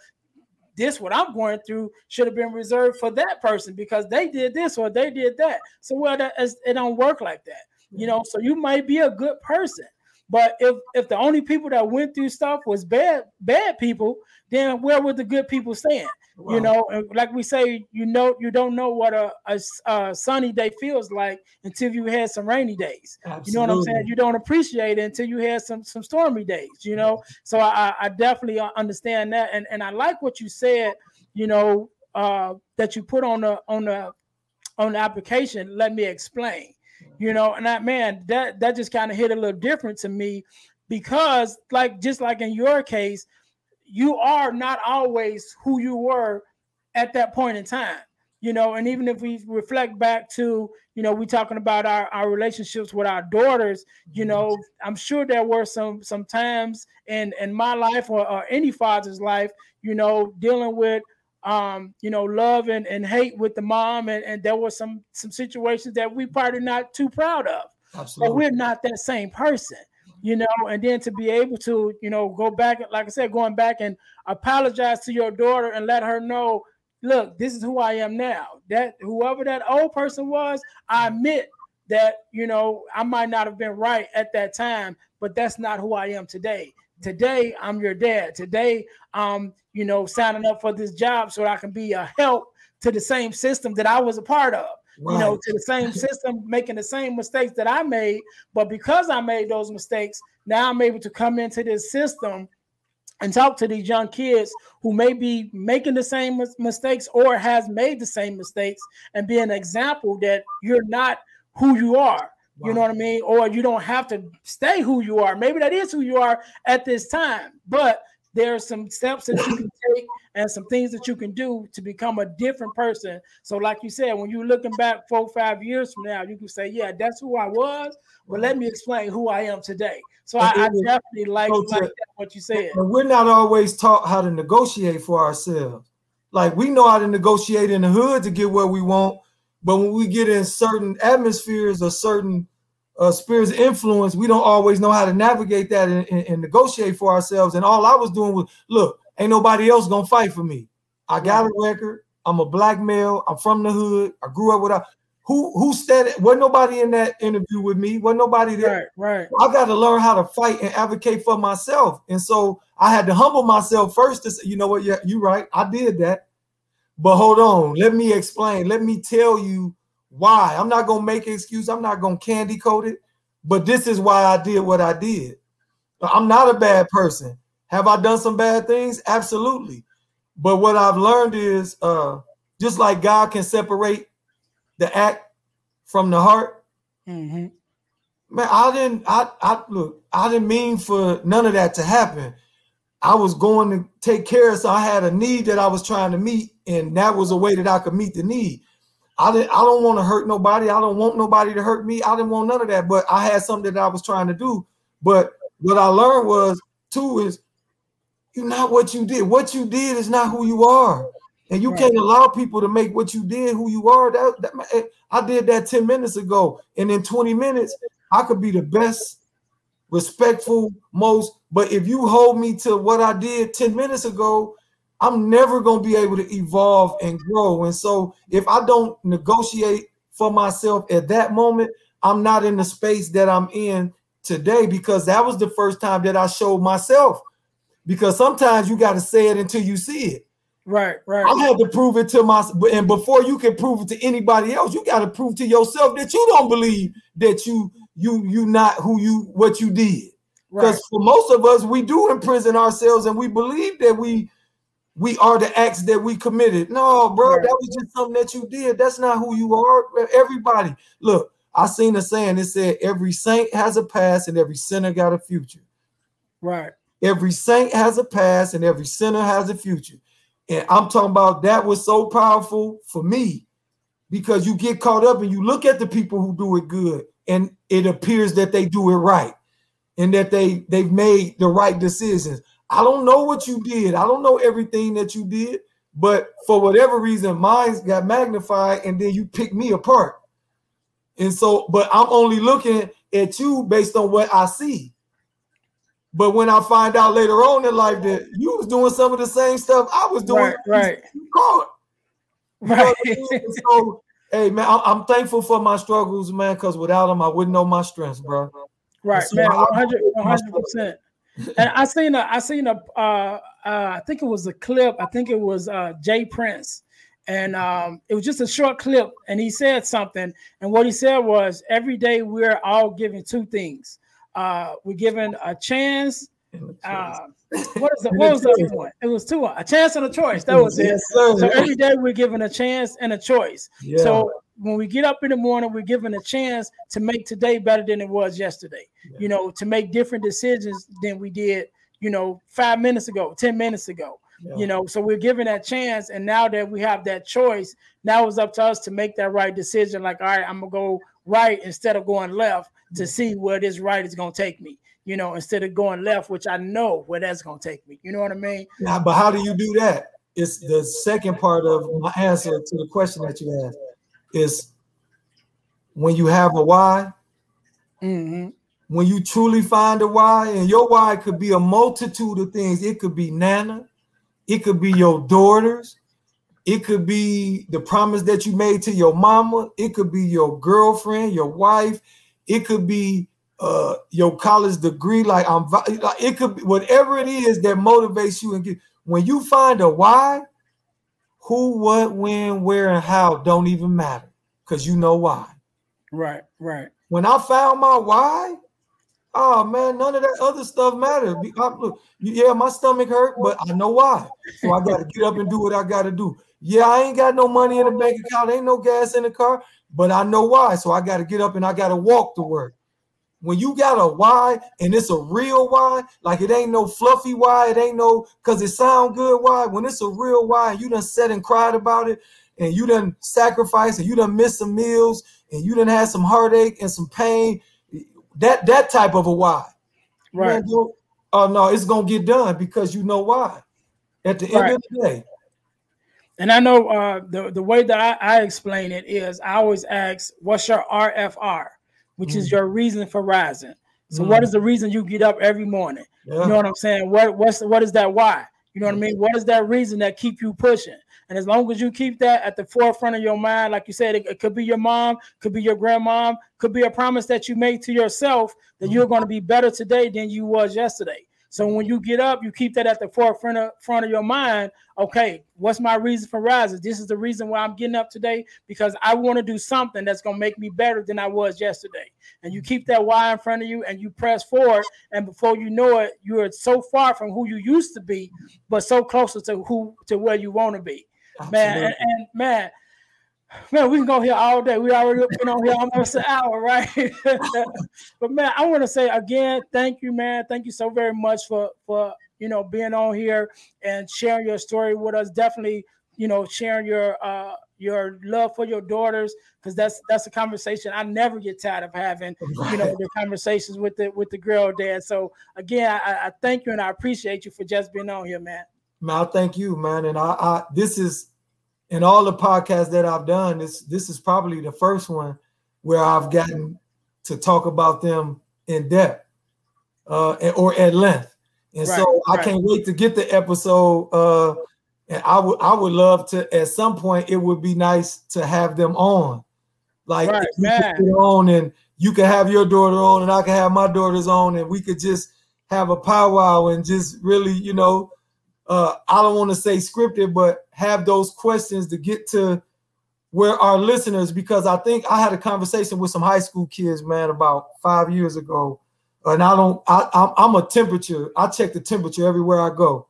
this what I'm going through should have been reserved for that person because they did this or they did that. So, well, that is, it don't work like that. You know, so you might be a good person. But if, if the only people that went through stuff was bad, bad people, then where would the good people stand? Wow. You know, and like we say, you know, you don't know what a, a, a sunny day feels like until you had some rainy days. Absolutely. You know what I'm saying? You don't appreciate it until you had some, some stormy days, you know? So I, I definitely understand that. And, and I like what you said, you know, uh, that you put on the, on the, on the application. Let me explain. You know, and that, man, that, that just kind of hit a little different to me because like, just like in your case, you are not always who you were at that point in time, you know? And even if we reflect back to, you know, we talking about our, our relationships with our daughters, you know, I'm sure there were some, some times in, in my life or, or any father's life, you know, dealing with, Um, you know, love and, and hate with the mom. And, and there were some, some situations that we probably not too proud of. Absolutely. But we're not that same person, you know, and then to be able to, you know, go back, like I said, going back and apologize to your daughter and let her know, look, this is who I am now. That whoever that old person was, I admit that, you know, I might not have been right at that time, but that's not who I am today. Today, I'm your dad. Today, um, you know, signing up for this job so that I can be a help to the same system that I was a part of, right. You know, to the same system, making the same mistakes that I made. But because I made those mistakes, now I'm able to come into this system and talk to these young kids who may be making the same mistakes or has made the same mistakes and be an example that you're not who you are. Wow. You know what I mean? Or you don't have to stay who you are. Maybe that is who you are at this time, but there are some steps that you can take and some things that you can do to become a different person. So like you said, when you're looking back four, five years from now, you can say, yeah, that's who I was, but let me explain who I am today. So I, I definitely like, like that, what you said. And we're not always taught how to negotiate for ourselves. Like we know how to negotiate in the hood to get where we want. But when we get in certain atmospheres or certain uh, spheres of influence, we don't always know how to navigate that and, and, and negotiate for ourselves. And all I was doing was, look, ain't nobody else going to fight for me. I got a record. I'm a black male. I'm from the hood. I grew up without. Who who said it? Wasn't nobody in that interview with me. Wasn't nobody there. Right, right. I got to learn how to fight and advocate for myself. And so I had to humble myself first to say, you know what? Yeah, you're right. I did that. But hold on, let me explain. Let me tell you why. I'm not going to make an excuse. I'm not going to candy coat it. But this is why I did what I did. I'm not a bad person. Have I done some bad things? Absolutely. But what I've learned is uh, just like God can separate the act from the heart. Mm-hmm. Man, I didn't, I, I, look, I didn't mean for none of that to happen. I was going to take care of, so I had a need that I was trying to meet, and that was a way that I could meet the need. I didn't, I don't want to hurt nobody. I don't want nobody to hurt me. I didn't want none of that, but I had something that I was trying to do. But what I learned was, too, is you're not what you did. What you did is not who you are, and you right. can't allow people to make what you did who you are. That, that I did that ten minutes ago, and in twenty minutes, I could be the best, respectful, most, but if you hold me to what I did ten minutes ago, I'm never going to be able to evolve and grow. And so if I don't negotiate for myself at that moment, I'm not in the space that I'm in today, because that was the first time that I showed myself, because sometimes you got to say it until you see it. Right, right. I had to prove it to myself. And before you can prove it to anybody else, you got to prove to yourself that you don't believe that you you you not who you what you did. Because right. for most of us, we do imprison ourselves, and we believe that we we are the acts that we committed. No, bro, right. That was just something that you did. That's not who you are. Everybody, look, I seen a saying, it said, every saint has a past and every sinner got a future. Right. Every saint has a past and every sinner has a future. And I'm talking about that was so powerful for me because you get caught up and you look at the people who do it good and it appears that they do it right and that they, they've made the right decisions. I don't know what you did. I don't know everything that you did, but for whatever reason, mine got magnified and then you picked me apart. And so, but I'm only looking at you based on what I see. But when I find out later on in life that you was doing some of the same stuff I was doing, right? right. You caught. Right. So, hey man, I'm thankful for my struggles, man, because without them, I wouldn't know my strengths, bro. Right, so man, one hundred percent. And I seen a, I seen a, uh, uh, I think it was a clip. I think it was uh, Jay Prince, and um, it was just a short clip, and he said something, and what he said was, every day we're all given two things. Uh, we're given a chance. Uh, what is the what was the other one? It was two. A chance and a choice. That was it. So every day we're given a chance and a choice. Yeah. So when we get up in the morning, we're given a chance to make today better than it was yesterday. Yeah. You know, to make different decisions than we did, you know, five minutes ago, ten minutes ago. Yeah. You know, so we're given that chance, and now that we have that choice, now it's up to us to make that right decision. Like, all right, I'm gonna go right instead of going left. To see where this right is going to take me, you know, instead of going left, which I know where that's going to take me. You know what I mean? Yeah, but how do you do that? It's the second part of my answer to the question that you asked is when you have a why, mm-hmm. when you truly find a why, and your why could be a multitude of things. It could be Nana. It could be your daughters. It could be the promise that you made to your mama. It could be your girlfriend, your wife. It could be uh, your college degree. Like I'm, like it could be whatever it is that motivates you. And get, when you find a why, who, what, when, where, and how don't even matter because you know why. Right, right. When I found my why, oh man, none of that other stuff mattered. Yeah, my stomach hurt, but I know why. So I got to get up and do what I got to do. Yeah, I ain't got no money in the bank account. Ain't no gas in the car. But I know why, so I got to get up and I got to walk to work. When you got a why, and it's a real why, like it ain't no fluffy why, it ain't no because it sound good why. When it's a real why, and you done sat and cried about it, and you done sacrificed, and you done missed some meals, and you done had some heartache and some pain, that that type of a why. Right. Oh, uh, no, it's going to get done because you know why. At the right. end of the day. And I know uh, the, the way that I, I explain it is I always ask, what's your R F R, which mm-hmm. is your reason for rising. So mm-hmm. what is the reason you get up every morning? Yeah. You know what I'm saying? What what's what is that why? You know what I mean? What is that reason that keep you pushing? And as long as you keep that at the forefront of your mind, like you said, it, it could be your mom, could be your grandmom, could be a promise that you made to yourself that mm-hmm. you're going to be better today than you was yesterday. So when you get up, you keep that at the forefront of, front of your mind. Okay, what's my reason for rising? This is the reason why I'm getting up today because I want to do something that's going to make me better than I was yesterday. And you keep that why in front of you and you press forward. And before you know it, you are so far from who you used to be, but so closer to who to where you want to be. Absolutely. Man, and, and man. Man, we can go here all day. We already been on here almost an hour, right? But man, I want to say again, thank you, man. Thank you so very much for for you know being on here and sharing your story with us. Definitely, you know, sharing your uh your love for your daughters because that's that's a conversation I never get tired of having. You know, the conversations with the with the girl dad. So again, I, I thank you and I appreciate you for just being on here, man. Man, I thank you, man. And I, I this is. And all the podcasts that I've done, this this is probably the first one where I've gotten to talk about them in depth uh, or at length. And right, so I right. can't wait to get the episode. Uh, and I would I would love to, at some point, it would be nice to have them on. Like, right, you man. Could get on and you can have your daughter on and I can have my daughters on and we could just have a powwow and just really, you know, Uh, I don't want to say scripted, but have those questions to get to where our listeners, because I think I had a conversation with some high school kids, man, about five years ago. And I don't, I, I'm a temperature. I check the temperature everywhere I go.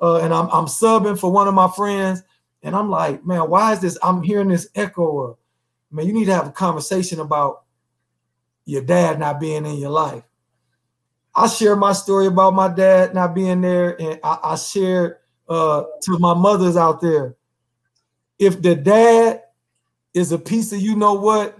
uh, and I'm, I'm subbing for one of my friends. And I'm like, man, why is this? I'm hearing this echo of, man, you need to have a conversation about your dad not being in your life. I share my story about my dad not being there. And I, I shared uh, to my mothers out there, if the dad is a piece of, you know what,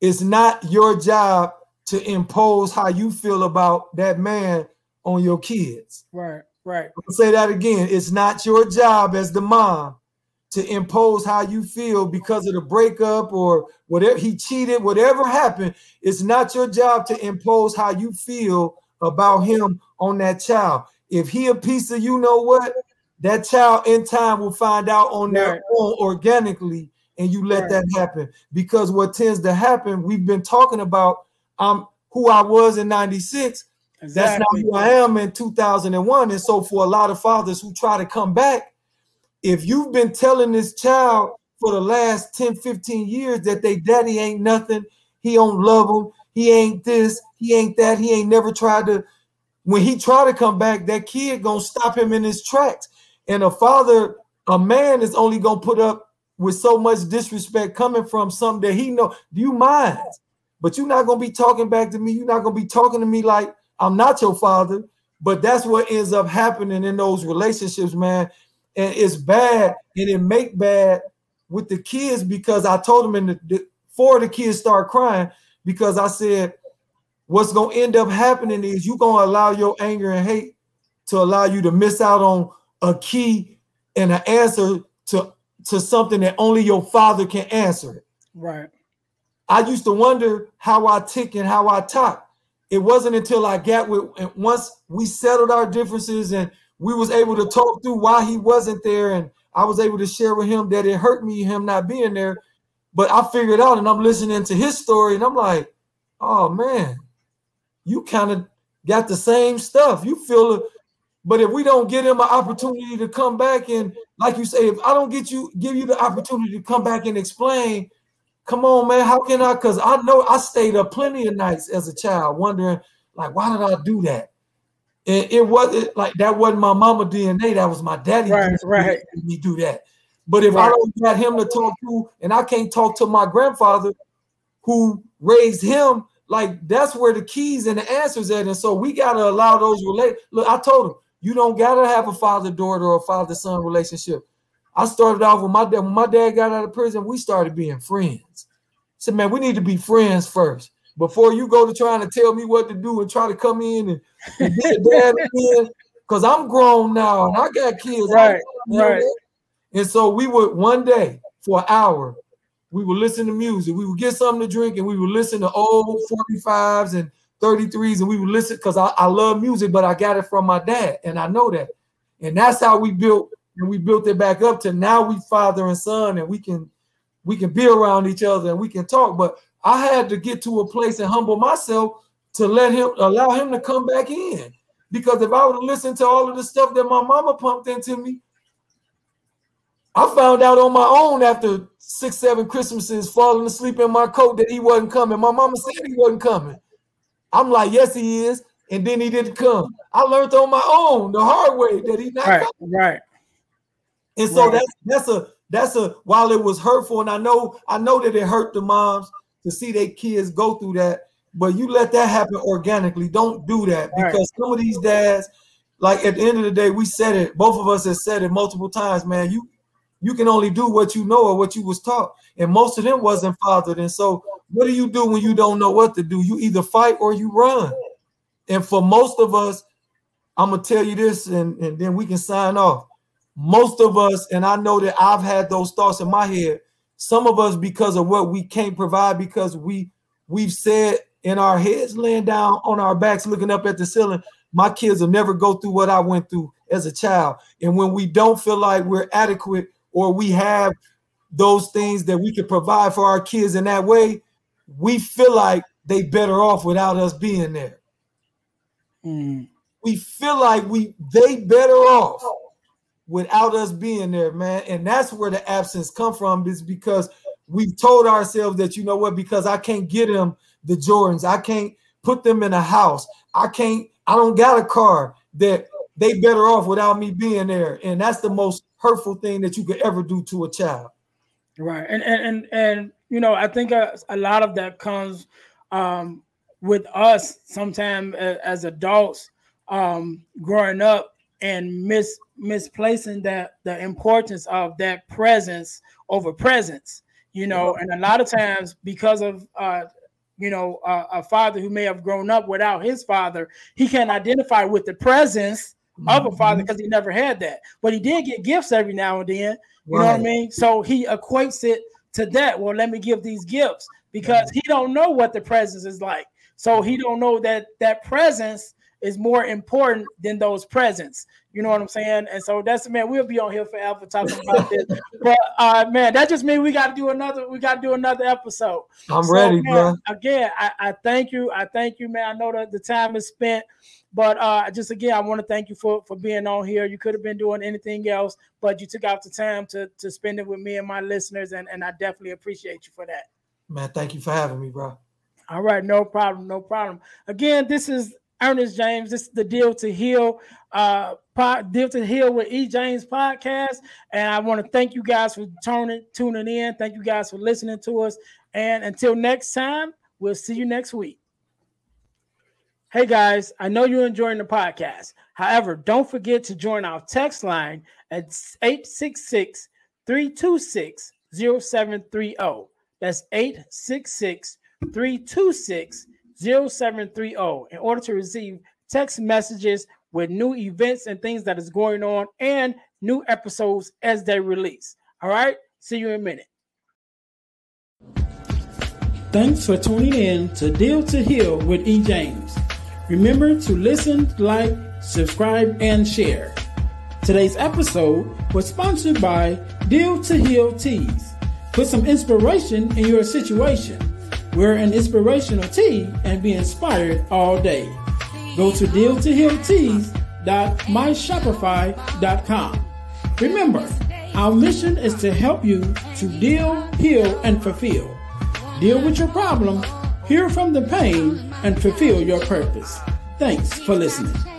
it's not your job to impose how you feel about that man on your kids. Right, right. I'll say that again. It's not your job as the mom to impose how you feel because of the breakup or whatever, he cheated, whatever happened. It's not your job to impose how you feel about him on that child. If he a piece of, you know what, that child in time will find out on their right. own organically, and you let right. that happen. Because what tends to happen, we've been talking about um, who I was in ninety-six. Exactly. That's not who I am in two thousand one. And so for a lot of fathers who try to come back, if you've been telling this child for the last ten, fifteen years that they daddy ain't nothing, he don't love him, he ain't this, he ain't that, he ain't never tried to, when he try to come back, that kid gonna stop him in his tracks. And a father, a man is only gonna put up with so much disrespect coming from something that he know. Do you mind? But you're not gonna be talking back to me. You're not gonna be talking to me like I'm not your father. But that's what ends up happening in those relationships, man. And it's bad, and it make bad with the kids, because I told them, and the, the, four of the kids start crying because I said, what's going to end up happening is you're going to allow your anger and hate to allow you to miss out on a key and an answer to, to something that only your father can answer. Right. I used to wonder how I tick and how I talk. It wasn't until I got with, and once we settled our differences and we was able to talk through why he wasn't there, and I was able to share with him that it hurt me, him not being there. But I figured out, and I'm listening to his story, and I'm like, oh, man, you kind of got the same stuff. You feel it. But if we don't get him an opportunity to come back, and like you say, if I don't get you, give you the opportunity to come back and explain, come on, man, how can I? Because I know I stayed up plenty of nights as a child wondering, like, why did I do that? And it wasn't like that wasn't my mama D N A. That was my daddy. Right, right. Made me do that. But if right. I don't got him to talk to, and I can't talk to my grandfather who raised him, like that's where the keys and the answers at. And so we got to allow those relate. Look, I told him, you don't got to have a father-daughter or a father-son relationship. I started off with my dad. When my dad got out of prison, we started being friends. I said, man, we need to be friends first. Before you go to trying to tell me what to do and try to come in and, and be a dad again, because I'm grown now and I got kids. Right, right. And so we would one day for an hour, we would listen to music. We would get something to drink and we would listen to old forty-fives and thirty-threes. And we would listen because I, I love music, but I got it from my dad. And I know that. And that's how we built and we built it back up to now we father and son, and we can we can be around each other and we can talk. But I had to get to a place and humble myself to let him allow him to come back in, because if I would have listened to all of the stuff that my mama pumped into me, I found out on my own after six, seven Christmases falling asleep in my coat that he wasn't coming. My mama said he wasn't coming. I'm like, yes, he is. And then he didn't come. I learned on my own the hard way that he's not right, coming. Right. And so right. that's that's a that's a while it was hurtful, and I know I know that it hurt the moms to see their kids go through that, but you let that happen organically. Don't do that, because right. some of these dads, like at the end of the day, we said it, both of us have said it multiple times, man, you you can only do what you know or what you was taught, and most of them wasn't fathered. And so what do you do when you don't know what to do? You either fight or you run. And for most of us, I'm gonna tell you this, and, and then we can sign off. Most of us, and I know that I've had those thoughts in my head, some of us, because of what we can't provide, because we we've said in our heads, laying down on our backs, looking up at the ceiling, my kids will never go through what I went through as a child. And when we don't feel like we're adequate or we have those things that we can provide for our kids in that way, we feel like they better off without us being there. Mm. We feel like we they better off without us being there, man. And that's where the absence come from, is because we've told ourselves that, you know what, because I can't get them the Jordans, I can't put them in a house, I can't, I don't got a car, that they better off without me being there. And that's the most hurtful thing that you could ever do to a child. Right. And, and, and, and you know, I think a, a lot of that comes um, with us sometimes as adults um, growing up and mis misplacing that the importance of that presence over presence, you know, and a lot of times because of, uh, you know, uh, a father who may have grown up without his father, he can't identify with the presence of a father because he never had that, but he did get gifts every now and then, you right. know what I mean? So he equates it to that. Well, let me give these gifts because he don't know what the presence is like. So he don't know that that presence is more important than those presents. You know what I'm saying? And so that's, man, we'll be on here forever talking about this. But uh man, that just means we gotta do another, we gotta do another episode. I'm so, ready, man. Bro. Again, I, I thank you. I thank you, man. I know that the time is spent, but uh just again, I want to thank you for, for being on here. You could have been doing anything else, but you took out the time to to spend it with me and my listeners, and, and I definitely appreciate you for that. Man, thank you for having me, bro. All right, no problem, no problem. Again, this is Ernest James. This is the Deal to Heal, uh, pod, Deal to Heal with E. James podcast. And I want to thank you guys for turning, tuning in. Thank you guys for listening to us. And until next time, we'll see you next week. Hey guys, I know you're enjoying the podcast. However, don't forget to join our text line at eight six six, three two six, zero seven three zero. That's eight six six, three two six, zero seven three zero in order to receive text messages with new events and things that is going on and new episodes as they release. All right. See you in a minute. Thanks for tuning in to Deal to Heal with E. James. Remember to listen, like, subscribe, and share. Today's episode was sponsored by Deal to Heal Teas. Put some inspiration in your situation. Wear an inspirational tee and be inspired all day. Go to deal to heal tees dot my shopify dot com. Remember, our mission is to help you to deal, heal, and fulfill. Deal with your problem, heal from the pain, and fulfill your purpose. Thanks for listening.